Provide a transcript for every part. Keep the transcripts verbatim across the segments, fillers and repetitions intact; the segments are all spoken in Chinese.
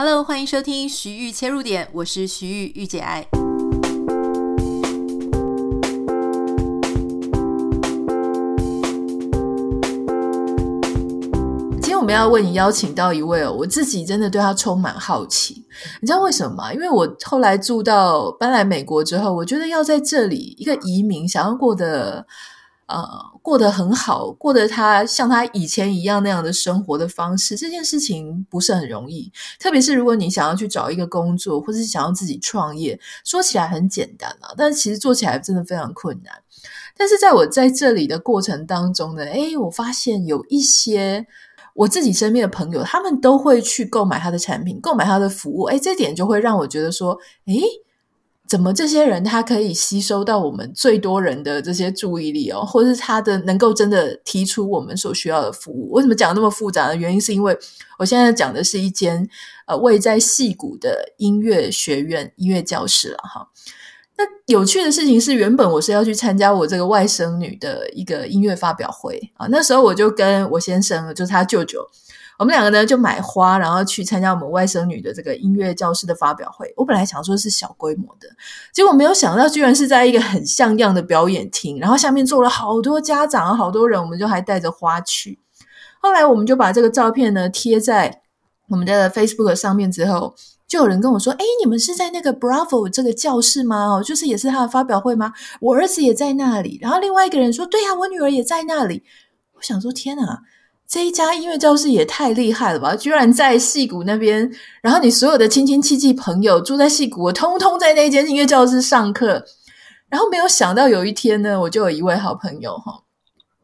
Hello， 欢迎收听徐豫切入点，我是徐豫豫姐爱。我们要为你邀请到一位哦，我自己真的对他充满好奇，你知道为什么吗？因为我后来住到搬来美国之后，我觉得要在这里一个移民想要过得呃过得很好，过得他像他以前一样那样的生活的方式，这件事情不是很容易。特别是如果你想要去找一个工作，或是想要自己创业，说起来很简单啊，但其实做起来真的非常困难。但是在我在这里的过程当中呢，诶，我发现有一些我自己身边的朋友，他们都会去购买他的产品，购买他的服务，诶，这点就会让我觉得说，诶，怎么这些人他可以吸收到我们最多人的这些注意力哦，或是他的能够真的提出我们所需要的服务。为什么讲那么复杂的原因是因为我现在讲的是一间呃位在矽谷的音乐学院音乐教室了哈。那有趣的事情是，原本我是要去参加我这个外甥女的一个音乐发表会啊。那时候我就跟我先生，就是他舅舅，我们两个呢就买花，然后去参加我们外甥女的这个音乐教室的发表会。我本来想说是小规模的，结果没有想到居然是在一个很像样的表演厅，然后下面坐了好多家长，好多人，我们就还带着花去。后来我们就把这个照片呢贴在我们的 Facebook 上面之后，就有人跟我说，诶，你们是在那个 Bravo 这个教室吗？就是也是他的发表会吗？我儿子也在那里。然后另外一个人说，对啊，我女儿也在那里。我想说，天哪，这一家音乐教室也太厉害了吧，居然在矽谷那边，然后你所有的亲亲戚戚朋友住在矽谷，我通通在那间音乐教室上课。然后没有想到有一天呢，我就有一位好朋友齁，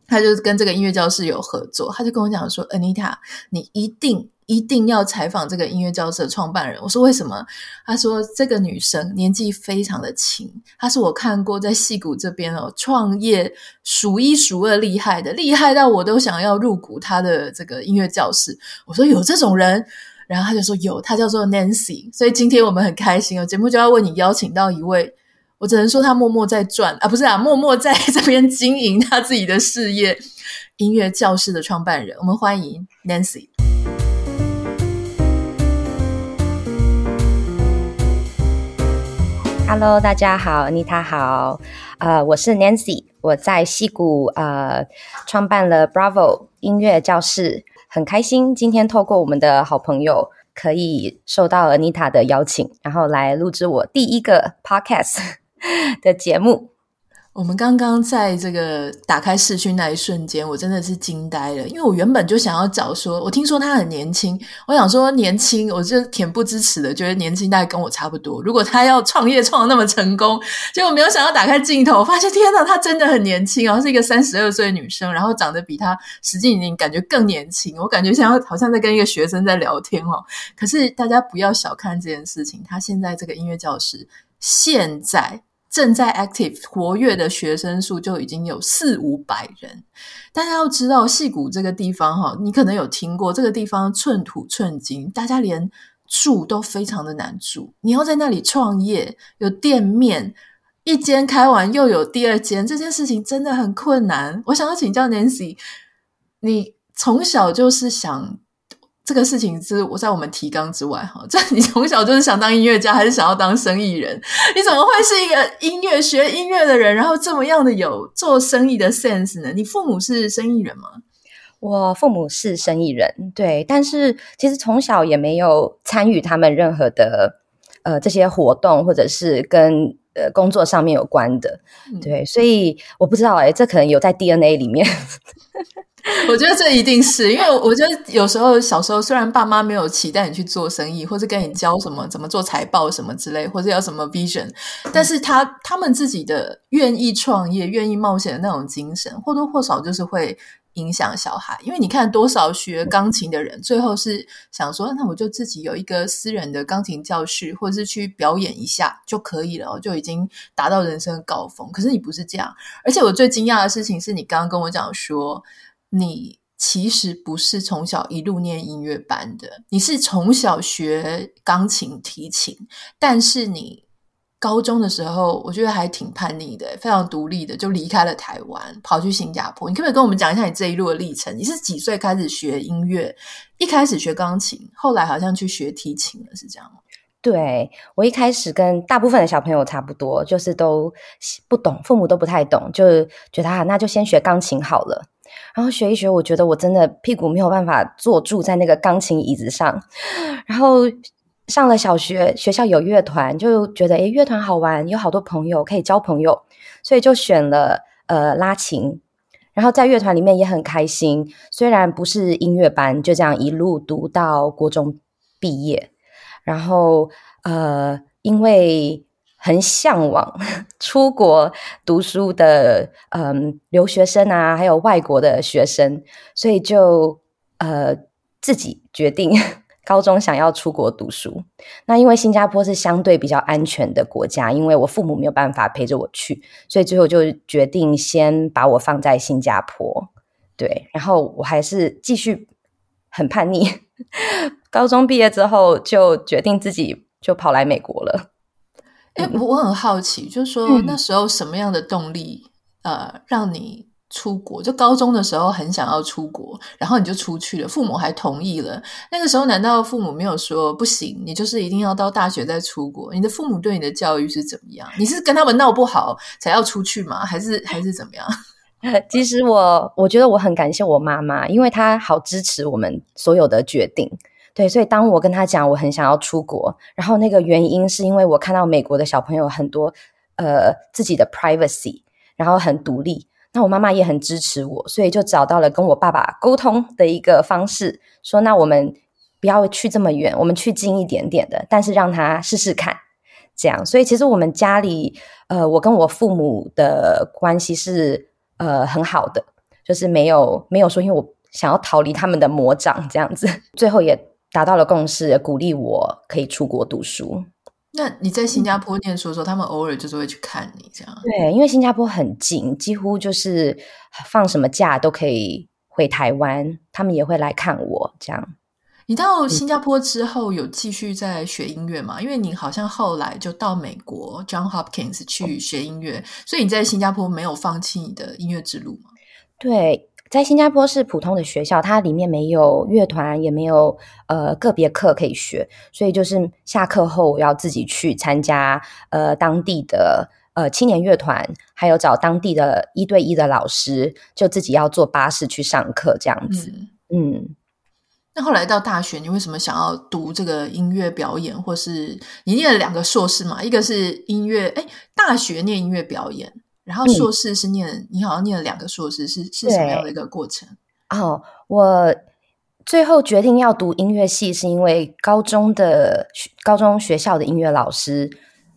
他就跟这个音乐教室有合作，他就跟我讲说， Anita， 你一定一定要采访这个音乐教室的创办人。我说为什么？他说这个女生年纪非常的轻，她是我看过在矽谷这边哦创业数一数二厉害的，厉害到我都想要入股她的这个音乐教室。我说有这种人？然后他就说有，她叫做 Nancy。 所以今天我们很开心哦，节目就要为你邀请到一位，我只能说他默默在赚啊，不是啊，默默在这边经营他自己的事业，音乐教室的创办人。我们欢迎 Nancy。Hello， 大家好， Anita 好，呃，我是 Nancy， 我在矽谷呃创办了 Bravo 音乐教室，很开心今天透过我们的好朋友可以受到 Anita 的邀请，然后来录制我第一个 podcast 的节目。我们刚刚在这个打开视讯那一瞬间，我真的是惊呆了，因为我原本就想要找说，我听说他很年轻，我想说年轻，我就恬不知耻的觉得年轻大概跟我差不多，如果他要创业创得那么成功，结果没有想到打开镜头，我发现天哪，他真的很年轻，然后是一个三十二岁女生，然后长得比他实际年龄感觉更年轻，我感觉像好像在跟一个学生在聊天哦。可是大家不要小看这件事情，他现在这个音乐教室现在正在 active 活跃的学生数就已经有四五百人。大家要知道矽谷这个地方哈，你可能有听过，这个地方寸土寸金，大家连住都非常的难住，你要在那里创业，有店面，一间开完又有第二间，这件事情真的很困难。我想要请教 Nancy， 你从小就是想这个事情是我在我们提纲之外哈，这你从小就是想当音乐家，还是想要当生意人？你怎么会是一个音乐学音乐的人，然后这么样的有做生意的 sense 呢？你父母是生意人吗？我父母是生意人，对，但是其实从小也没有参与他们任何的呃这些活动，或者是跟呃工作上面有关的，对，嗯、所以我不知道哎、欸，这可能有在 D N A 里面。我觉得这一定是，因为我觉得有时候小时候虽然爸妈没有期待你去做生意，或是跟你教什么怎么做财报什么之类，或是要什么 vision， 但是他他们自己的愿意创业愿意冒险的那种精神或多或少就是会影响小孩。因为你看多少学钢琴的人最后是想说，那我就自己有一个私人的钢琴教室，或者是去表演一下就可以了，我就已经达到人生的高峰。可是你不是这样，而且我最惊讶的事情是你刚刚跟我讲说你其实不是从小一路念音乐班的，你是从小学钢琴提琴，但是你高中的时候我觉得还挺叛逆的，非常独立的，就离开了台湾跑去新加坡。你可不可以跟我们讲一下你这一路的历程？你是几岁开始学音乐？一开始学钢琴，后来好像去学提琴了，是这样吗？对，我一开始跟大部分的小朋友差不多，就是都不懂，父母都不太懂，就觉得啊，那就先学钢琴好了。然后学一学，我觉得我真的屁股没有办法坐住在那个钢琴椅子上。然后上了小学，学校有乐团，就觉得诶，乐团好玩，有好多朋友可以交朋友，所以就选了呃拉琴。然后在乐团里面也很开心，虽然不是音乐班，就这样一路读到国中毕业。然后呃，因为很向往出国读书的嗯、呃、留学生啊，还有外国的学生，所以就呃自己决定高中想要出国读书。那因为新加坡是相对比较安全的国家，因为我父母没有办法陪着我去，所以最后就决定先把我放在新加坡。对，然后我还是继续很叛逆，高中毕业之后就决定自己就跑来美国了。哎、欸，我很好奇，就是说、嗯、那时候什么样的动力呃让你出国？就高中的时候很想要出国，然后你就出去了，父母还同意了。那个时候难道父母没有说不行，你就是一定要到大学再出国？你的父母对你的教育是怎么样？你是跟他们闹不好才要出去吗？还是还是怎么样？其实我我觉得我很感谢我妈妈，因为她好支持我们所有的决定。对，所以当我跟她讲我很想要出国，然后那个原因是因为我看到美国的小朋友很多呃自己的 privacy， 然后很独立。那我妈妈也很支持我，所以就找到了跟我爸爸沟通的一个方式，说那我们不要去这么远，我们去近一点点的，但是让他试试看这样。所以其实我们家里呃，我跟我父母的关系是呃很好的，就是没有没有说因为我想要逃离他们的魔掌这样子，最后也达到了共识，也鼓励我可以出国读书。那你在新加坡念书的时候，他们偶尔就是会去看你这样？对，因为新加坡很近，几乎就是放什么假都可以回台湾，他们也会来看我这样。你到新加坡之后有继续在学音乐吗？因为你好像后来就到美国 John Hopkins 去学音乐，所以你在新加坡没有放弃你的音乐之路吗？对，在新加坡是普通的学校，它里面没有乐团，也没有呃个别课可以学，所以就是下课后我要自己去参加呃当地的呃青年乐团，还有找当地的一对一的老师，就自己要坐巴士去上课这样子。 嗯， 嗯，那后来到大学，你为什么想要读这个音乐表演？或是你念了两个硕士嘛？一个是音乐，哎，大学念音乐表演，然后硕士是念、嗯、你好像念了两个硕士，是是什么样的一个过程？哦，我最后决定要读音乐系是因为高中的高中学校的音乐老师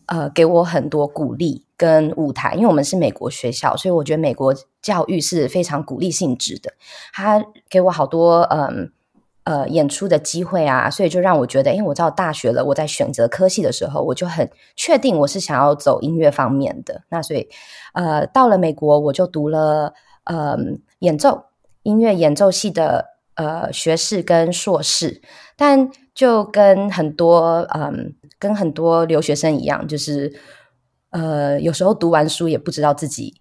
呃给我很多鼓励跟舞台，因为我们是美国学校，所以我觉得美国教育是非常鼓励性质的，他给我好多嗯呃演出的机会啊，所以就让我觉得，因为我到大学了，我在选择科系的时候，我就很确定我是想要走音乐方面的。那所以呃到了美国，我就读了呃演奏音乐演奏系的呃学士跟硕士。但就跟很多嗯跟很多留学生一样，就是呃有时候读完书也不知道自己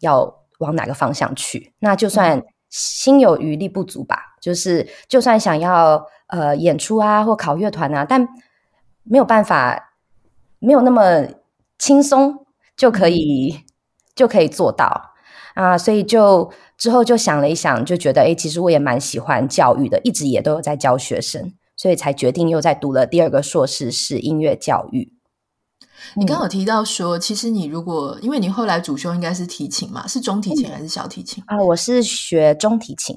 要往哪个方向去，那就算、嗯心有余力不足吧，就是就算想要呃演出啊或考乐团啊，但没有办法，没有那么轻松就可以就可以做到啊，所以就之后就想了一想，就觉得诶，其实我也蛮喜欢教育的，一直也都有在教学生，所以才决定又再读了第二个硕士是音乐教育。你刚好提到说、嗯、其实你如果因为你后来主修应该是提琴嘛，是中提琴还是小提琴啊、嗯呃？我是学中提琴。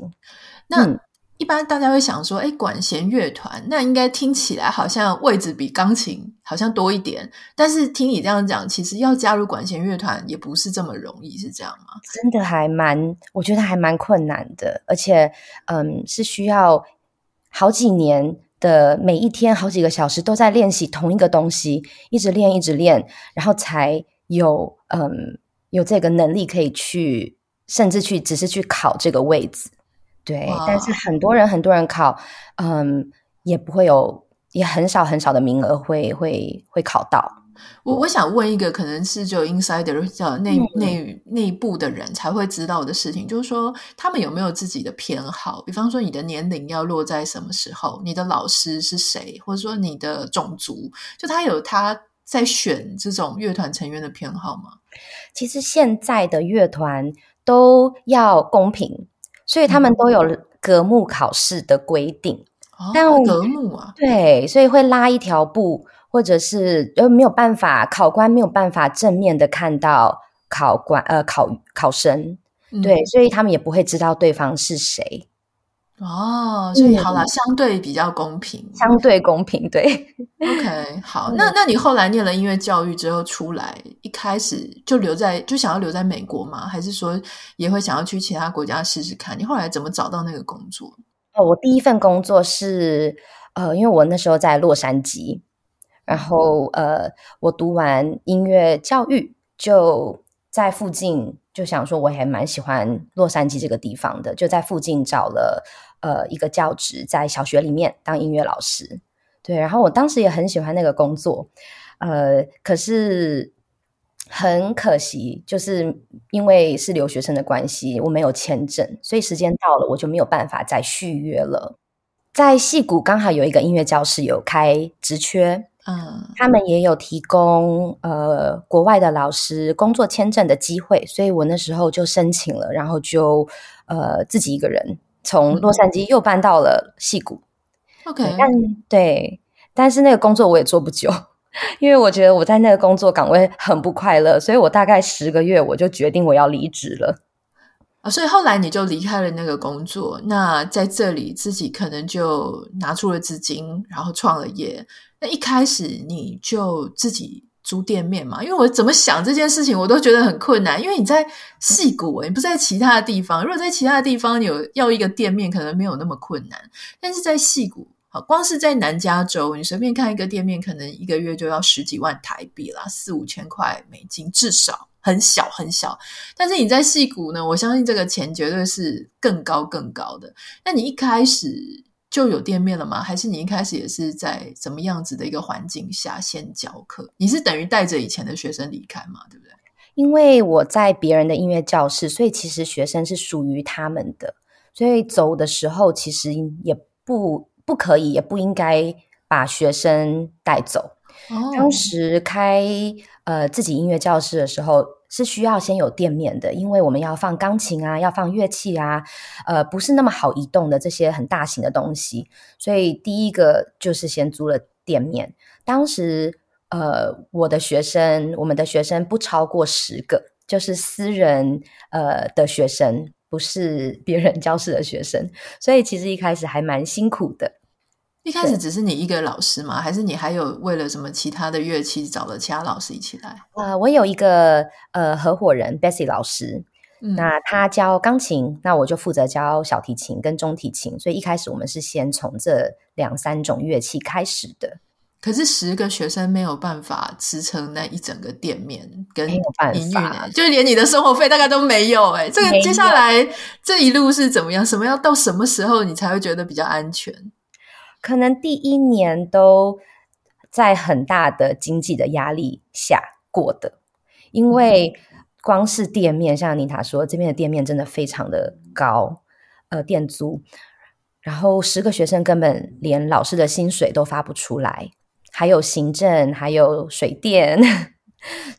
那、嗯、一般大家会想说诶，管弦乐团那应该听起来好像位置比钢琴好像多一点，但是听你这样讲，其实要加入管弦乐团也不是这么容易，是这样吗？真的还蛮我觉得还蛮困难的，而且嗯，是需要好几年的，每一天好几个小时都在练习同一个东西，一直练一直练，然后才有嗯有这个能力可以去甚至去只是去考这个位置。对，但是很多人很多人考嗯也不会有，也很少很少的名额会会会考到，我我想问一个可能是只有 insider 内内内部的人才会知道的事情，就是说他们有没有自己的偏好，比方说你的年龄要落在什么时候，你的老师是谁，或者说你的种族，就他有他在选这种乐团成员的偏好吗？其实现在的乐团都要公平，所以他们都有格目考试的规定、嗯、但哦，格目啊，对，所以会拉一条布，或者是没有办法，考官没有办法正面的看到考官呃考考生，对、嗯，所以他们也不会知道对方是谁。哦，所以好啦、嗯、相对比较公平，相对公平，对。OK， 好，那那你后来念了音乐教育之后出来，一开始就留在就想要留在美国吗？还是说也会想要去其他国家试试看？你后来怎么找到那个工作？哦，我第一份工作是呃，因为我那时候在洛杉矶。然后呃，我读完音乐教育就在附近，就想说我还蛮喜欢洛杉矶这个地方的，就在附近找了呃一个教职，在小学里面当音乐老师。对，然后我当时也很喜欢那个工作，呃，可是很可惜，就是因为是留学生的关系，我没有签证，所以时间到了我就没有办法再续约了。在矽谷刚好有一个音乐教室有开职缺。嗯，他们也有提供呃国外的老师工作签证的机会，所以我那时候就申请了，然后就呃自己一个人从洛杉矶又搬到了矽谷。OK，、嗯、但对，但是那个工作我也做不久，因为我觉得我在那个工作岗位很不快乐，所以我大概十个月我就决定我要离职了。啊，所以后来你就离开了那个工作，那在这里自己可能就拿出了资金，然后创了业。那一开始你就自己租店面嘛？因为我怎么想这件事情我都觉得很困难，因为你在矽谷，你不在其他的地方，如果在其他的地方你有要一个店面可能没有那么困难，但是在矽谷，好，光是在南加州你随便看一个店面可能一个月就要十几万台币啦，四五千块美金至少，很小很小。但是你在矽谷呢，我相信这个钱绝对是更高更高的。那你一开始就有店面了吗？还是你一开始也是在怎么样子的一个环境下先教课？你是等于带着以前的学生离开嘛，对不对？因为我在别人的音乐教室，所以其实学生是属于他们的，所以走的时候其实也不不可以，也不应该把学生带走。Oh. 当时开呃自己音乐教室的时候是需要先有店面的，因为我们要放钢琴啊，要放乐器啊，呃，不是那么好移动的这些很大型的东西，所以第一个就是先租了店面。当时呃，我的学生，我们的学生不超过十个，就是私人呃的学生，不是别人教室的学生，所以其实一开始还蛮辛苦的。一开始只是你一个老师吗？还是你还有为了什么其他的乐器找了其他老师一起来？呃，我有一个呃合伙人 Bessie 老师、嗯，那他教钢琴，那我就负责教小提琴跟中提琴，所以一开始我们是先从这两三种乐器开始的。可是十个学生没有办法支撑那一整个店面跟营运、欸、就连你的生活费大概都没有、欸、这个接下来这一路是怎么样？什么要到什么时候你才会觉得比较安全？可能第一年都在很大的经济的压力下过的，因为光是店面，像妮塔说，这边的店面真的非常的高，呃，店租，然后十个学生根本连老师的薪水都发不出来，还有行政，还有水电，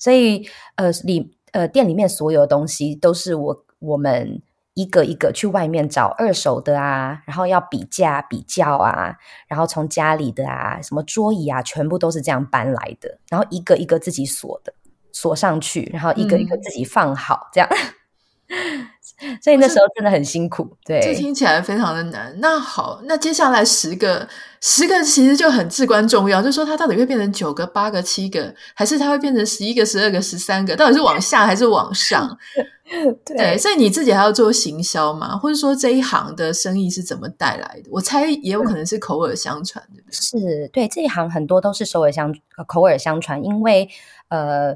所以呃里呃店里面所有的东西都是我我们。一个一个去外面找二手的啊，然后要比价比较啊，然后从家里的啊，什么桌椅啊，全部都是这样搬来的，然后一个一个自己锁的，锁上去，然后一个一个自己放好，嗯、这样。所以那时候真的很辛苦，对，这听起来非常的难。那好，那接下来十个十个其实就很至关重要，就是说它到底会变成九个八个七个，还是它会变成十一个十二个十三个，到底是往下还是往上？对, 对，所以你自己还要做行销嘛，或者说这一行的生意是怎么带来的？我猜也有可能是口耳相传，对不对？是，对，这一行很多都是口耳相口耳相传，因为呃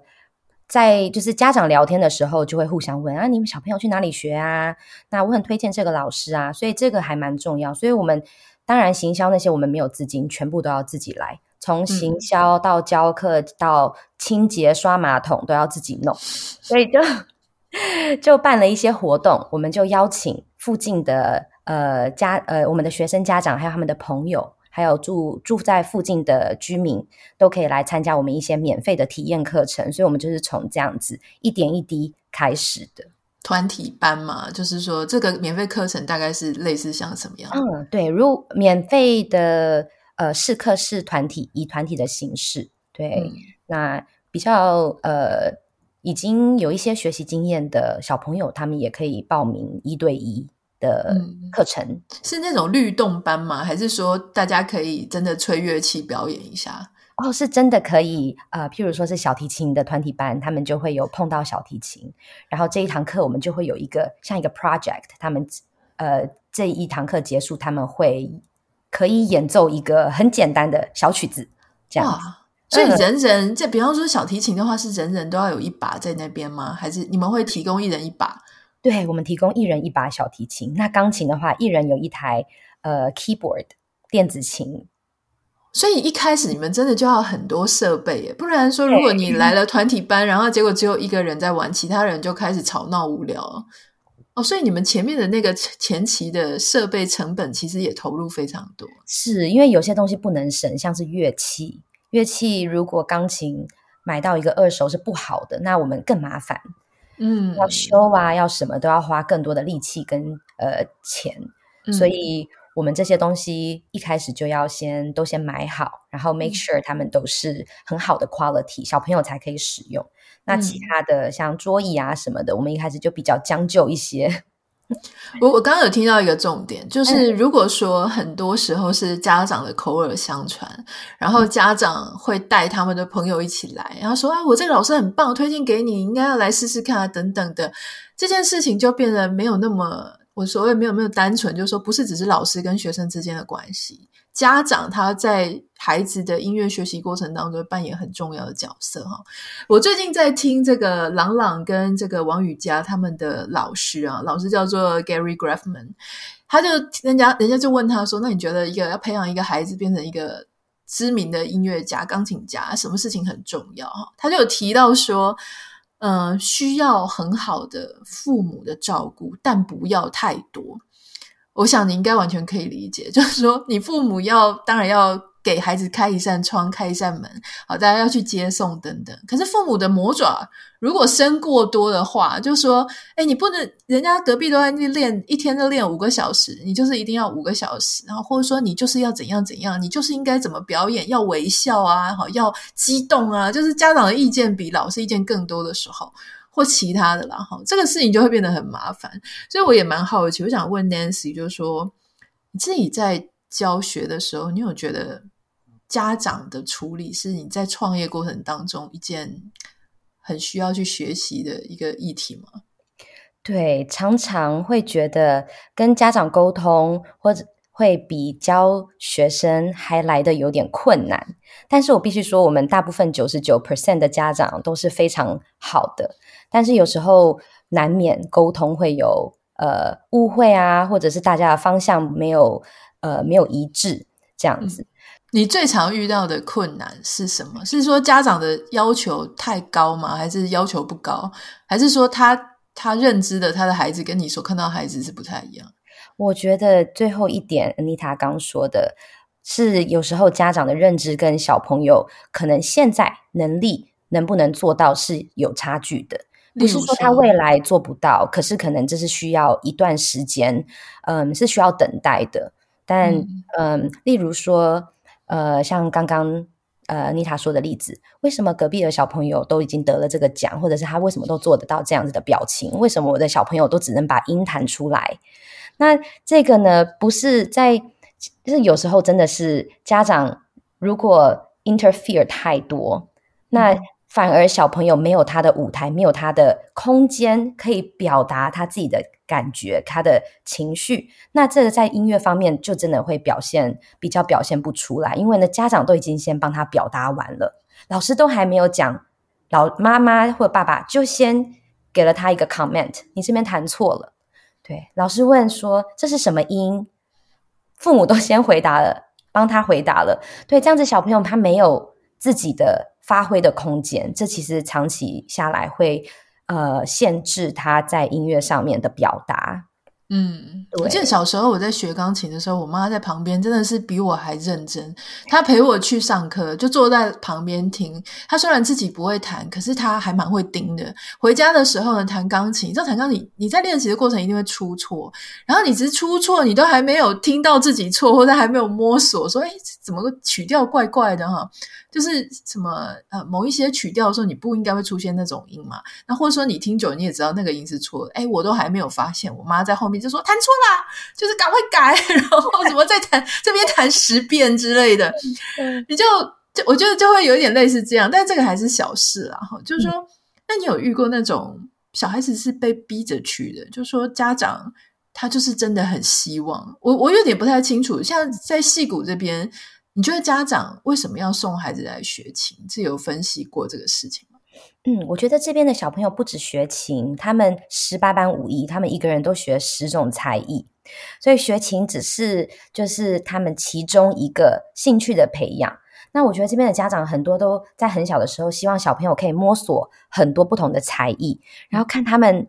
在就是家长聊天的时候就会互相问啊，你们小朋友去哪里学啊，那我很推荐这个老师啊，所以这个还蛮重要。所以我们当然行销那些我们没有资金，全部都要自己来，从行销到教课到清洁刷马桶都要自己弄，所以就就办了一些活动，我们就邀请附近的呃家呃我们的学生家长还有他们的朋友还有住住在附近的居民都可以来参加我们一些免费的体验课程，所以我们就是从这样子一点一滴开始的。团体班嘛，就是说这个免费课程大概是类似像什么样？嗯，对，如免费的呃试课是团体，以团体的形式，对，嗯、那比较呃已经有一些学习经验的小朋友，他们也可以报名一对一的课程、嗯、是那种律动班吗？还是说大家可以真的吹乐器表演一下？哦，是真的可以，呃，譬如说是小提琴的团体班，他们就会有碰到小提琴，然后这一堂课我们就会有一个像一个 project， 他们呃这一堂课结束，他们会可以演奏一个很简单的小曲子，这样子。所以人人，这比方说小提琴的话，是人人都要有一把在那边吗？还是你们会提供一人一把？对，我们提供一人一把小提琴。那钢琴的话，一人有一台呃 keyboard 电子琴。所以一开始你们真的就要很多设备耶，不然说如果你来了团体班，然后结果只有一个人在玩，其他人就开始吵闹无聊了。哦，所以你们前面的那个前期的设备成本其实也投入非常多。是，因为有些东西不能省，像是乐器，乐器如果钢琴买到一个二手是不好的，那我们更麻烦，嗯，要修啊，要什么都要花更多的力气跟呃钱，所以。嗯，我们这些东西一开始就要先都先买好，然后 make sure 他们都是很好的 quality， 小朋友才可以使用。那其他的、嗯、像桌椅啊什么的，我们一开始就比较将就一些。我我刚刚有听到一个重点，就是如果说很多时候是家长的口耳相传，然后家长会带他们的朋友一起来，然后说啊，我这个老师很棒，推荐给你，你应该要来试试看啊，等等的，这件事情就变得没有那么。我所谓没有没有单纯就是说不是只是老师跟学生之间的关系，家长他在孩子的音乐学习过程当中扮演很重要的角色。我最近在听这个朗朗跟这个王羽佳他们的老师啊，老师叫做 Gary Grafman， 他就人家人家就问他说，那你觉得一个要培养一个孩子变成一个知名的音乐家钢琴家，什么事情很重要？他就有提到说呃，需要很好的父母的照顾，但不要太多。我想你应该完全可以理解，就是说你父母要当然要给孩子开一扇窗开一扇门，好，大家要去接送等等，可是父母的魔爪如果伸过多的话，就说诶，你不能人家隔壁都在练一天都练五个小时，你就是一定要五个小时，然后或者说你就是要怎样怎样，你就是应该怎么表演，要微笑啊，好，要激动啊，就是家长的意见比老师意见更多的时候或其他的啦，这个事情就会变得很麻烦。所以我也蛮好奇，我想问 Nancy 就是说，你自己在教学的时候，你有觉得家长的处理是你在创业过程当中一件很需要去学习的一个议题吗？对，常常会觉得跟家长沟通或者会比教学生还来得有点困难，但是我必须说我们大部分 百分之九十九 的家长都是非常好的，但是有时候难免沟通会有呃误会啊，或者是大家的方向没有呃没有一致这样子、嗯。你最常遇到的困难是什么？是说家长的要求太高吗？还是要求不高？还是说他他认知的他的孩子跟你所看到的孩子是不太一样？我觉得最后一点 Anita 刚说的是，有时候家长的认知跟小朋友可能现在能力能不能做到是有差距的，不是说他未来做不到，可是可能这是需要一段时间，嗯，是需要等待的。但 嗯, 嗯，例如说呃，像刚刚呃妮塔说的例子，为什么隔壁的小朋友都已经得了这个奖，或者是他为什么都做得到这样子的表情，为什么我的小朋友都只能把音弹出来？那这个呢，不是在就是有时候真的是家长如果 interfere 太多，那反而小朋友没有他的舞台，没有他的空间可以表达他自己的感觉，他的情绪，那这个在音乐方面就真的会表现比较表现不出来，因为呢家长都已经先帮他表达完了，老师都还没有讲，老妈妈或爸爸就先给了他一个 comment， 你这边弹错了，对，老师问说这是什么音，父母都先回答了，帮他回答了。对，这样子小朋友他没有自己的发挥的空间，这其实长期下来会呃限制他在音乐上面的表达。嗯，我记得小时候我在学钢琴的时候，我妈在旁边真的是比我还认真，她陪我去上课，就坐在旁边听。她虽然自己不会弹，可是她还蛮会盯的。回家的时候呢，弹钢琴，你知道弹钢琴你在练习的过程一定会出错，然后你只是出错你都还没有听到自己错，或者还没有摸索说诶怎么曲调怪怪的哈，就是什么呃某一些曲调的时候你不应该会出现那种音嘛，那或者说你听久你也知道那个音是错的，诶我都还没有发现，我妈在后面就说弹错啦，就是赶快改，然后怎么再弹这边弹十遍之类的，你就就我觉得就会有点类似这样，但这个还是小事啦。就是说，那你有遇过那种小孩子是被逼着去的？就是说家长他就是真的很希望，我我有点不太清楚。像在矽谷这边，你觉得家长为什么要送孩子来学琴？是有分析过这个事情？嗯，我觉得这边的小朋友不止学琴，他们十八般武艺，他们一个人都学十种才艺，所以学琴只是就是他们其中一个兴趣的培养。那我觉得这边的家长很多都在很小的时候希望小朋友可以摸索很多不同的才艺，然后看他们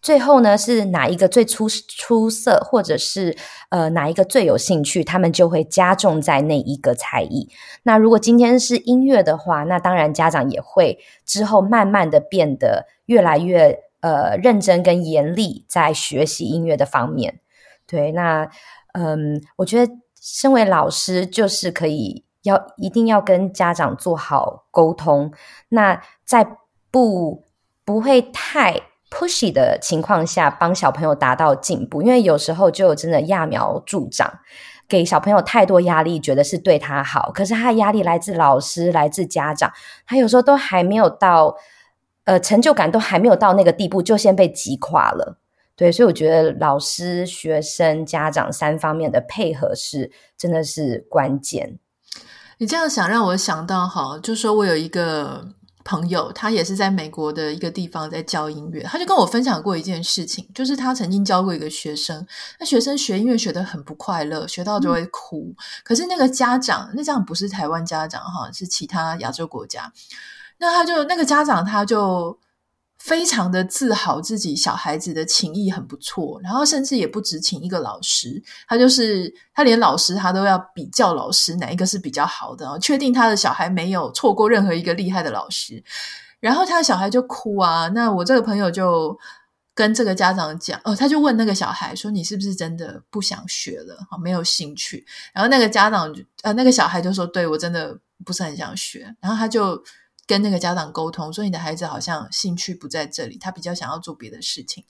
最后呢是哪一个最出出色，或者是呃哪一个最有兴趣，他们就会加重在那一个才艺。那如果今天是音乐的话，那当然家长也会之后慢慢的变得越来越呃认真跟严厉在学习音乐的方面。对，那嗯，我觉得身为老师就是可以要一定要跟家长做好沟通，那在不不会太pushy 的情况下帮小朋友达到进步，因为有时候就真的揠苗助长，给小朋友太多压力觉得是对他好，可是他压力来自老师来自家长，他有时候都还没有到呃成就感都还没有到那个地步就先被击垮了。对，所以我觉得老师学生家长三方面的配合是真的是关键。你这样想让我想到哈，就说我有一个朋友，他也是在美国的一个地方在教音乐，他就跟我分享过一件事情，就是他曾经教过一个学生，那学生学音乐学得很不快乐，学到就会哭、嗯、可是那个家长，那家长不是台湾家长哈，是其他亚洲国家，那他就那个家长他就非常的自豪自己小孩子的琴艺很不错，然后甚至也不只请一个老师，他就是他连老师他都要比较老师哪一个是比较好的，确定他的小孩没有错过任何一个厉害的老师，然后他的小孩就哭啊。那我这个朋友就跟这个家长讲、哦、他就问那个小孩说你是不是真的不想学了，没有兴趣，然后那个家长呃，那个小孩就说对我真的不是很想学，然后他就跟那个家长沟通，所以你的孩子好像兴趣不在这里，他比较想要做别的事情。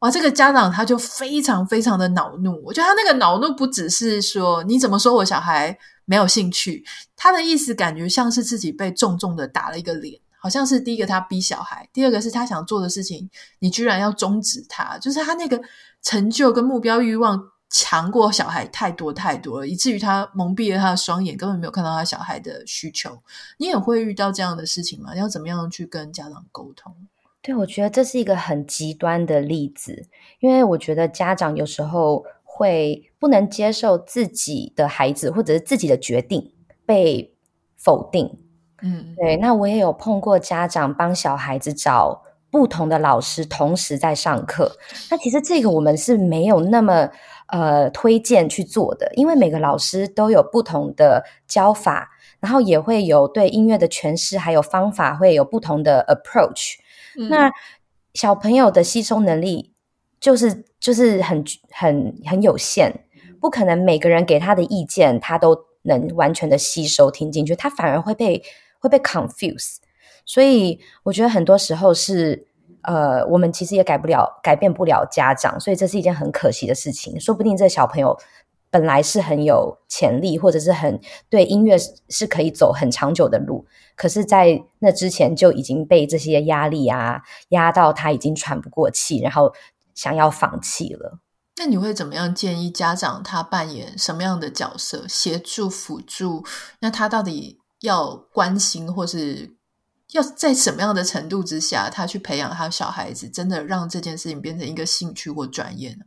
哇，这个家长他就非常非常的恼怒，我觉得他那个恼怒不只是说你怎么说我小孩没有兴趣，他的意思感觉像是自己被重重的打了一个脸，好像是第一个他逼小孩，第二个是他想做的事情你居然要终止他，就是他那个成就跟目标欲望强过小孩太多太多了，以至于他蒙蔽了他的双眼，根本没有看到他小孩的需求。你也会遇到这样的事情吗？要怎么样去跟家长沟通？对，我觉得这是一个很极端的例子，因为我觉得家长有时候会不能接受自己的孩子或者是自己的决定被否定。嗯，对，那我也有碰过家长帮小孩子找不同的老师同时在上课，那其实这个我们是没有那么呃推荐去做的，因为每个老师都有不同的教法，然后也会有对音乐的诠释还有方法会有不同的 approach、嗯、那小朋友的吸收能力就是就是很很很有限，不可能每个人给他的意见他都能完全的吸收听进去，他反而会被会被 confuse，所以我觉得很多时候是呃，我们其实也改不了改变不了家长，所以这是一件很可惜的事情。说不定这小朋友本来是很有潜力，或者是很对音乐是可以走很长久的路，可是在那之前就已经被这些压力啊压到他已经喘不过气，然后想要放弃了。那你会怎么样建议家长他扮演什么样的角色，协助辅助，那他到底要关心或是要在什么样的程度之下他去培养他小孩子，真的让这件事情变成一个兴趣或专业呢？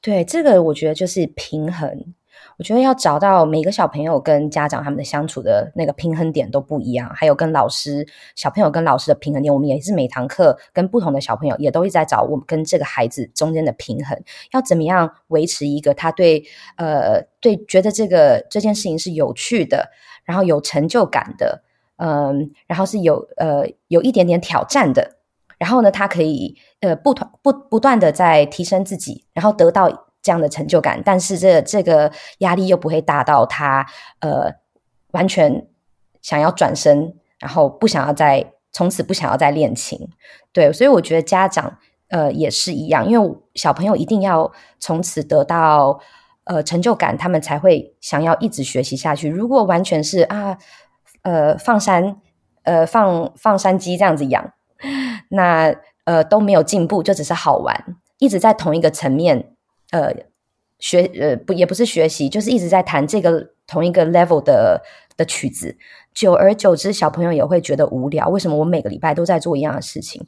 对，这个我觉得就是平衡。我觉得要找到每个小朋友跟家长他们的相处的那个平衡点都不一样，还有跟老师，小朋友跟老师的平衡点，我们也是每堂课跟不同的小朋友也都一直在找我们跟这个孩子中间的平衡，要怎么样维持一个他对呃对觉得这个这件事情是有趣的，然后有成就感的，嗯，然后是有呃有一点点挑战的，然后呢他可以呃不不不断的在提升自己，然后得到这样的成就感，但是这这个压力又不会大到他呃完全想要转身，然后不想要再从此不想要再练琴。对，所以我觉得家长呃也是一样，因为小朋友一定要从此得到呃成就感，他们才会想要一直学习下去。如果完全是啊呃放山呃放放山鸡这样子养，那呃都没有进步，就只是好玩，一直在同一个层面。呃，学呃不也不是学习，就是一直在弹这个同一个 level 的的曲子，久而久之，小朋友也会觉得无聊。为什么我每个礼拜都在做一样的事情？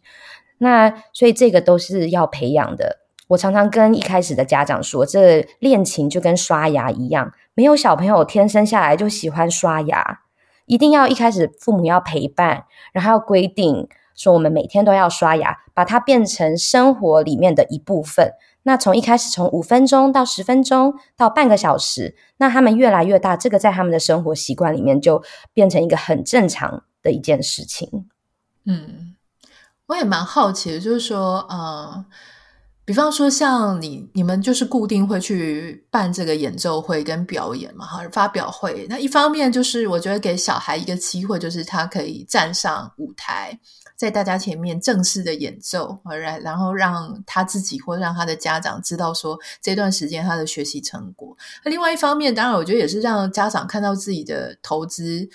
那所以这个都是要培养的。我常常跟一开始的家长说，这练琴就跟刷牙一样，没有小朋友天生下来就喜欢刷牙，一定要一开始父母要陪伴，然后要规定说我们每天都要刷牙，把它变成生活里面的一部分。那从一开始从五分钟到十分钟到半个小时，那他们越来越大，这个在他们的生活习惯里面就变成一个很正常的一件事情。嗯，我也蛮好奇的，就是说呃，比方说像你你们就是固定会去办这个演奏会跟表演嘛，发表会，那一方面就是我觉得给小孩一个机会，就是他可以站上舞台在大家前面正式的演奏，然后让他自己或让他的家长知道说这段时间他的学习成果。另外一方面，当然我觉得也是让家长看到自己的投资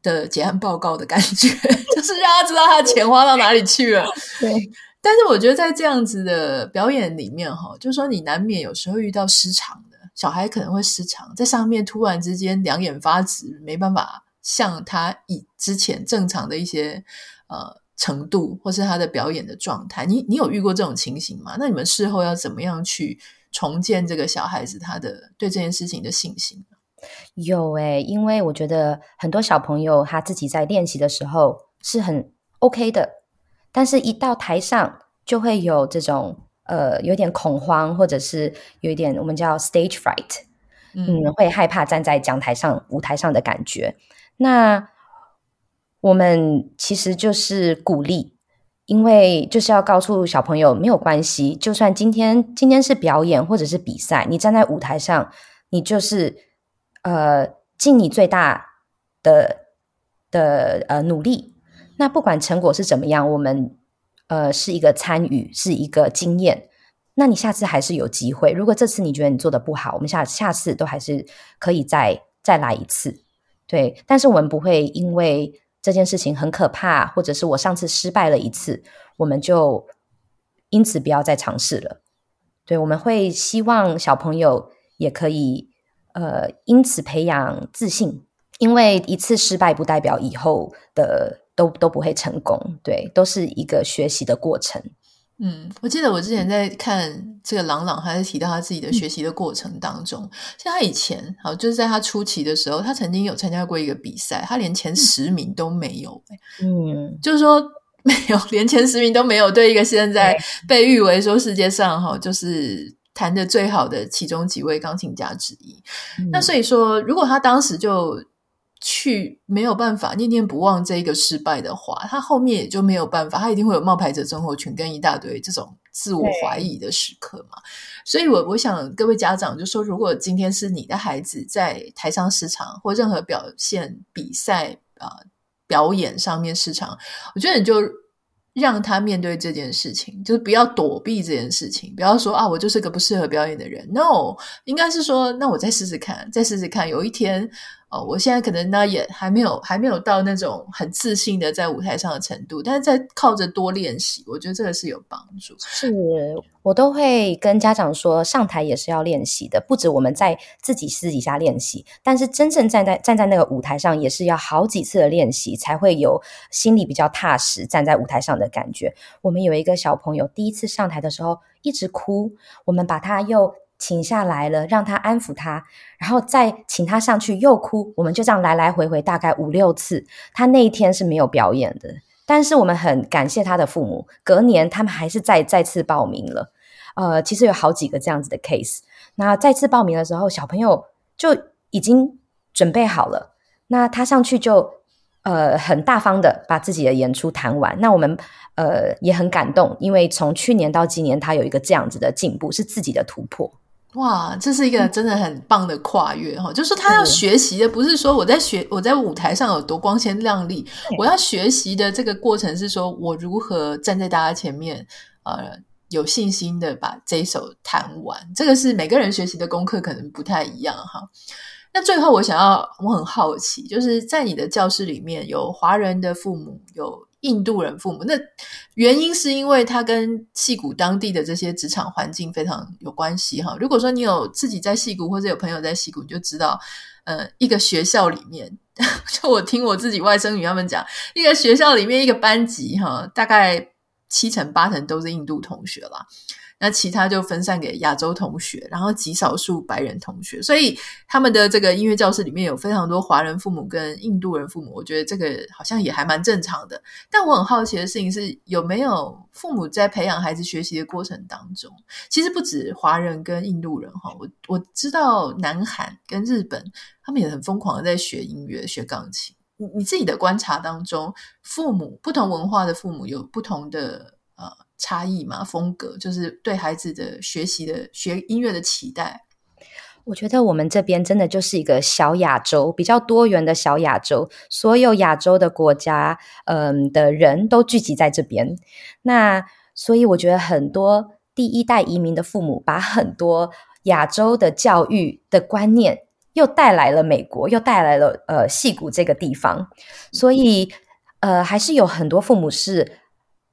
的结案报告的感觉，就是让他知道他的钱花到哪里去了。对。但是我觉得在这样子的表演里面，就是说你难免有时候遇到失常的，小孩可能会失常，在上面突然之间两眼发直，没办法像他以之前正常的一些呃。程度或是他的表演的状态，你你有遇过这种情形吗？那你们事后要怎么样去重建这个小孩子他的对这件事情的信心？有诶、欸，因为我觉得很多小朋友他自己在练习的时候是很 OK 的，但是一到台上就会有这种呃有点恐慌，或者是有一点我们叫 stage fright， 嗯，会害怕站在讲台上舞台上的感觉。那我们其实就是鼓励，因为就是要告诉小朋友没有关系，就算今天今天是表演或者是比赛，你站在舞台上，你就是呃尽你最大的的呃努力，那不管成果是怎么样，我们呃是一个参与，是一个经验，那你下次还是有机会，如果这次你觉得你做的不好，我们下下次都还是可以再再来一次。对，但是我们不会因为这件事情很可怕，或者是我上次失败了一次，我们就因此不要再尝试了。对，我们会希望小朋友也可以呃，因此培养自信，因为一次失败不代表以后的都都不会成功。对，都是一个学习的过程。嗯，我记得我之前在看这个朗朗，他在提到他自己的学习的过程当中，像他以前好就是在他初期的时候，他曾经有参加过一个比赛，他连前十名都没有、欸、嗯，就是说没有，连前十名都没有，对一个现在被誉为说世界上哈就是弹得最好的其中几位钢琴家之一、嗯、那所以说如果他当时就去没有办法念念不忘这一个失败的话，他后面也就没有办法，他一定会有冒牌者症候群跟一大堆这种自我怀疑的时刻嘛。所以我我想各位家长就说，如果今天是你的孩子在台上失常或任何表现比赛、呃、表演上面失常，我觉得你就让他面对这件事情，就是不要躲避这件事情，不要说啊我就是个不适合表演的人， no， 应该是说那我再试试看再试试看，有一天哦，我现在可能呢也还没有还没有到那种很自信的在舞台上的程度，但是在靠着多练习，我觉得这个是有帮助。是，我都会跟家长说，上台也是要练习的，不止我们在自己私底下练习，但是真正站在站在那个舞台上也是要好几次的练习，才会有心里比较踏实站在舞台上的感觉。我们有一个小朋友第一次上台的时候一直哭，我们把他又请下来了，让他安抚他，然后再请他上去又哭，我们就这样来来回回大概五六次。他那一天是没有表演的，但是我们很感谢他的父母，隔年他们还是再再次报名了。呃，其实有好几个这样子的 case。 那再次报名的时候，小朋友就已经准备好了，那他上去就呃，很大方的把自己的演出弹完。那我们呃也很感动，因为从去年到今年他有一个这样子的进步，是自己的突破。哇，这是一个真的很棒的跨越、嗯、就是他要学习的不是说我在学我在舞台上有多光鲜亮丽，我要学习的这个过程是说我如何站在大家前面呃有信心的把这一首弹完。这个是每个人学习的功课可能不太一样哈。那最后我想要我很好奇，就是在你的教室里面有华人的父母，有印度人父母，那原因是因为他跟矽谷当地的这些职场环境非常有关系哈。如果说你有自己在矽谷或者有朋友在矽谷，你就知道呃，一个学校里面就我听我自己外甥女他们讲，一个学校里面一个班级哈，大概七成八成都是印度同学啦，那其他就分散给亚洲同学，然后极少数白人同学，所以他们的这个音乐教室里面有非常多华人父母跟印度人父母，我觉得这个好像也还蛮正常的。但我很好奇的事情是，有没有父母在培养孩子学习的过程当中，其实不止华人跟印度人，我我知道南韩跟日本他们也很疯狂的在学音乐学钢琴，你你自己的观察当中，父母不同文化的父母有不同的呃差异嘛？风格就是对孩子的学习的学音乐的期待。我觉得我们这边真的就是一个小亚洲，比较多元的小亚洲，所有亚洲的国家嗯的人都聚集在这边。那所以我觉得很多第一代移民的父母把很多亚洲的教育的观念又带来了美国，又带来了呃矽谷这个地方，所以呃还是有很多父母是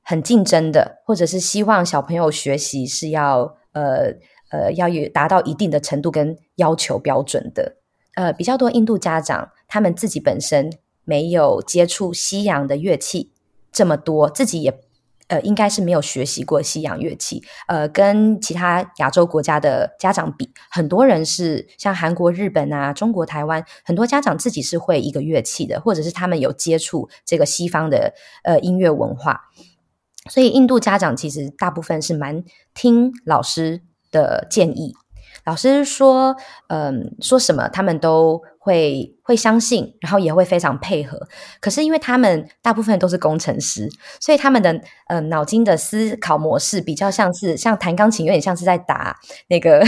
很竞争的，或者是希望小朋友学习是要呃呃要达到一定的程度跟要求标准的。呃，比较多印度家长他们自己本身没有接触西洋的乐器这么多，自己也呃应该是没有学习过西洋乐器。呃，跟其他亚洲国家的家长比，很多人是像韩国、日本啊、中国、台湾，很多家长自己是会一个乐器的，或者是他们有接触这个西方的呃音乐文化。所以印度家长其实大部分是蛮听老师的建议，老师说嗯，说什么他们都会会相信，然后也会非常配合。可是因为他们大部分都是工程师，所以他们的呃脑筋的思考模式比较像是像弹钢琴有点像是在打那个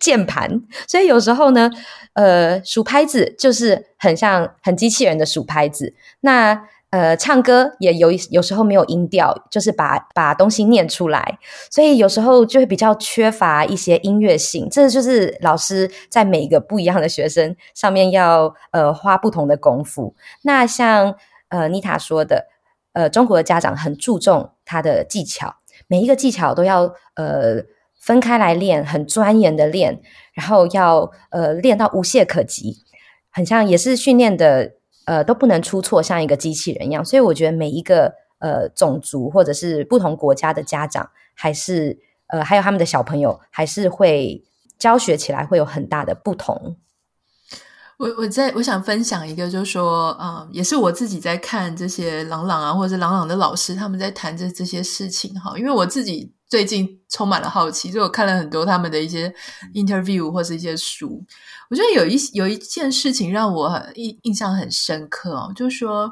键盘，所以有时候呢呃数拍子就是很像很机器人的数拍子。那呃，唱歌也有有时候没有音调，就是把把东西念出来，所以有时候就会比较缺乏一些音乐性。这就是老师在每个不一样的学生上面要呃花不同的功夫。那像呃妮塔说的，呃，中国的家长很注重他的技巧，每一个技巧都要呃分开来练，很钻研的练，然后要呃练到无懈可击，很像也是训练的。呃，都不能出错，像一个机器人一样。所以我觉得每一个呃种族或者是不同国家的家长，还是呃还有他们的小朋友，还是会教学起来会有很大的不同。我我在我想分享一个，就是说，嗯，也是我自己在看这些朗朗啊，或者是朗朗的老师他们在谈着这些事情哈，因为我自己最近充满了好奇，所以我看了很多他们的一些 interview 或是一些书。我觉得有一有一件事情让我印印象很深刻哦，就是说，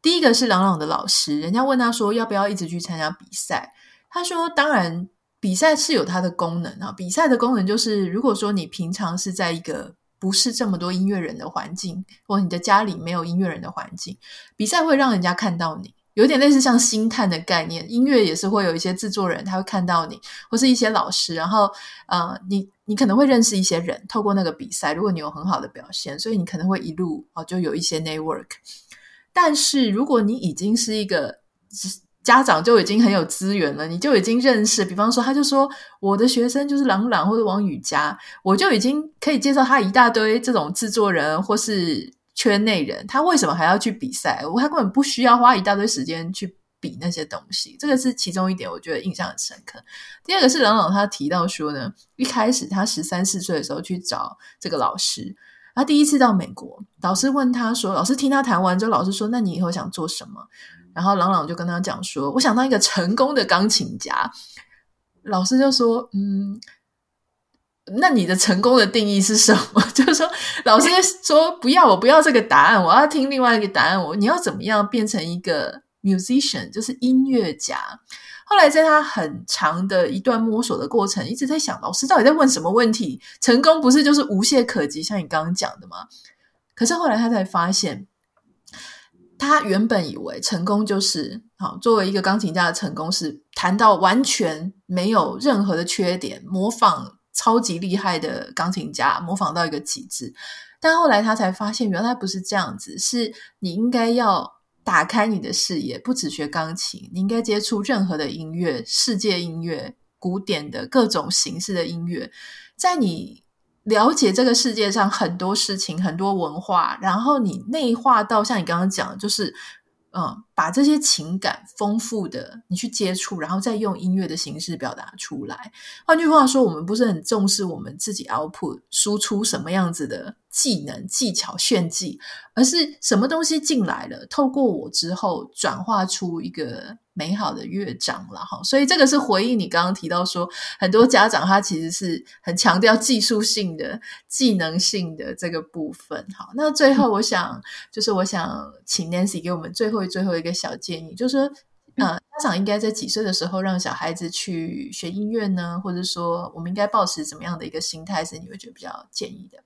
第一个是朗朗的老师，人家问他说要不要一直去参加比赛，他说当然比赛是有它的功能啊，比赛的功能就是如果说你平常是在一个不是这么多音乐人的环境，或你的家里没有音乐人的环境，比赛会让人家看到你。有点类似像星探的概念，音乐也是会有一些制作人他会看到你，或是一些老师，然后呃，你你可能会认识一些人，透过那个比赛，如果你有很好的表现，所以你可能会一路哦就有一些 network。 但是如果你已经是一个家长就已经很有资源了，你就已经认识，比方说他就说我的学生就是朗朗或者王羽佳，我就已经可以介绍他一大堆这种制作人或是圈内人，他为什么还要去比赛？他根本不需要花一大堆时间去比那些东西，这个是其中一点我觉得印象很深刻。第二个是朗朗他提到说呢，一开始他十三四岁的时候去找这个老师，他第一次到美国，老师问他说，老师听他谈完之后，老师说那你以后想做什么，然后朗朗就跟他讲说我想当一个成功的钢琴家，老师就说嗯，那你的成功的定义是什么？就是说老师说不要，我不要这个答案，我要听另外一个答案，我你要怎么样变成一个 musician， 就是音乐家。后来在他很长的一段摸索的过程，一直在想老师到底在问什么问题，成功不是就是无懈可击像你刚刚讲的吗？可是后来他才发现，他原本以为成功就是好，作为一个钢琴家的成功是弹到完全没有任何的缺点，模仿超级厉害的钢琴家，模仿到一个极致。但后来他才发现原来不是这样子，是你应该要打开你的视野，不只学钢琴，你应该接触任何的音乐，世界音乐，古典的各种形式的音乐。在你了解这个世界上很多事情，很多文化，然后你内化到像你刚刚讲的，就是嗯，把这些情感丰富的你去接触，然后再用音乐的形式表达出来。换句话说，我们不是很重视我们自己 output 输出什么样子的技能技巧炫技，而是什么东西进来了，透过我之后转化出一个美好的乐章啦。所以这个是回应你刚刚提到说很多家长他其实是很强调技术性的技能性的这个部分。好，那最后我想就是我想请 Nancy 给我们最后最后一个小建议，就是说呃，家长应该在几岁的时候让小孩子去学音乐呢？或者说我们应该抱持怎么样的一个心态是你会觉得比较建议的？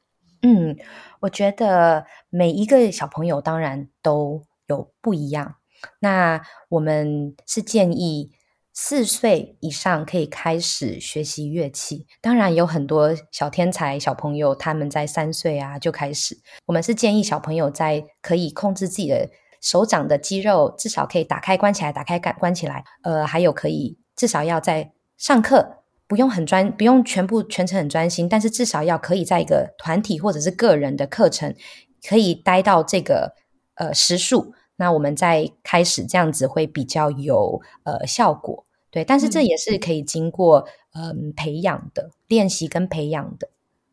嗯，我觉得每一个小朋友当然都有不一样，那我们是建议四岁以上可以开始学习乐器，当然有很多小天才小朋友他们在三岁啊就开始，我们是建议小朋友在可以控制自己的手掌的肌肉，至少可以打开关起来打开关起来，呃，还有可以至少要在上课不用很专，不用全部全程很专心，但是至少要可以在一个团体或者是个人的课程可以待到这个呃时数，那我们再开始这样子会比较有呃效果。对，但是这也是可以经过嗯、呃、培养的练习跟培养的。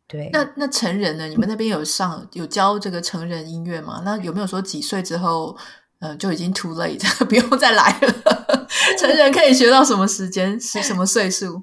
对，那那成人呢？你们那边有上有教这个成人音乐吗？那有没有说几岁之后呃就已经 too late 不用再来了？成人可以学到什么时间是什么岁数？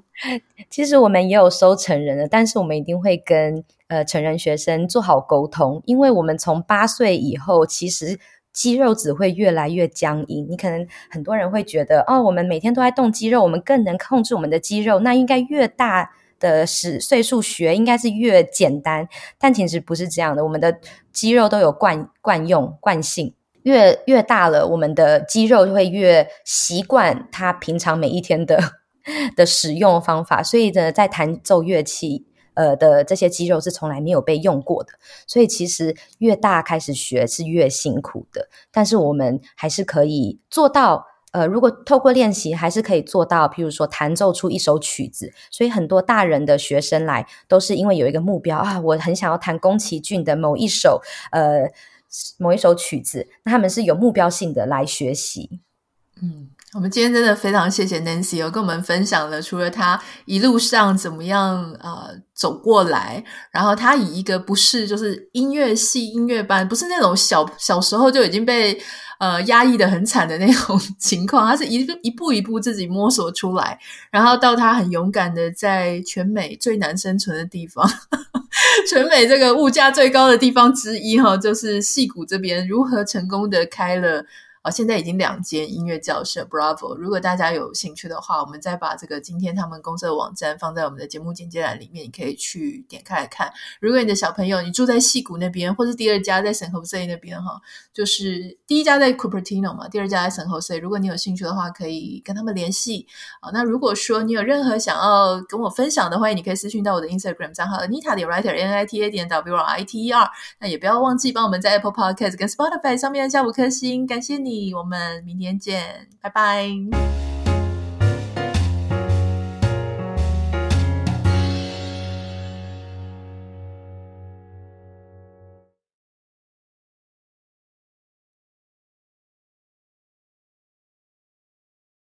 其实我们也有收成人的，但是我们一定会跟呃成人学生做好沟通，因为我们从八岁以后其实肌肉只会越来越僵硬，你可能很多人会觉得哦，我们每天都在动肌肉，我们更能控制我们的肌肉，那应该越大的岁数学应该是越简单，但其实不是这样的，我们的肌肉都有惯惯用惯性，越越大了我们的肌肉会越习惯它平常每一天的的使用方法，所以呢在弹奏乐器呃的这些肌肉是从来没有被用过的，所以其实越大开始学是越辛苦的，但是我们还是可以做到呃，如果透过练习还是可以做到，譬如说弹奏出一首曲子，所以很多大人的学生来都是因为有一个目标啊，我很想要弹宫崎骏的某一首呃某一首曲子，那他们是有目标性的来学习。嗯，我们今天真的非常谢谢 Nancy 有跟我们分享了除了她一路上怎么样呃走过来，然后她以一个不是就是音乐系音乐班，不是那种小小时候就已经被呃压抑的很惨的那种情况，她是一一步一步自己摸索出来，然后到她很勇敢的在全美最难生存的地方全美这个物价最高的地方之一哈，就是矽谷这边如何成功的开了现在已经两间音乐教室 Bravo。 如果大家有兴趣的话，我们再把这个今天他们公司的网站放在我们的节目简介栏里面，你可以去点开来看。如果你的小朋友你住在矽谷那边，或是第二家在 San Jose 那边，就是第一家在 Cupertino 嘛，第二家在 San Jose， 如果你有兴趣的话可以跟他们联系。那如果说你有任何想要跟我分享的话，你可以私讯到我的 Instagram 账号 anita dot writer N I T A dot W R I T E R， 那也不要忘记帮我们在 Apple Podcast 跟 Spotify 上面下五颗星，感谢你，我们明天见，拜拜。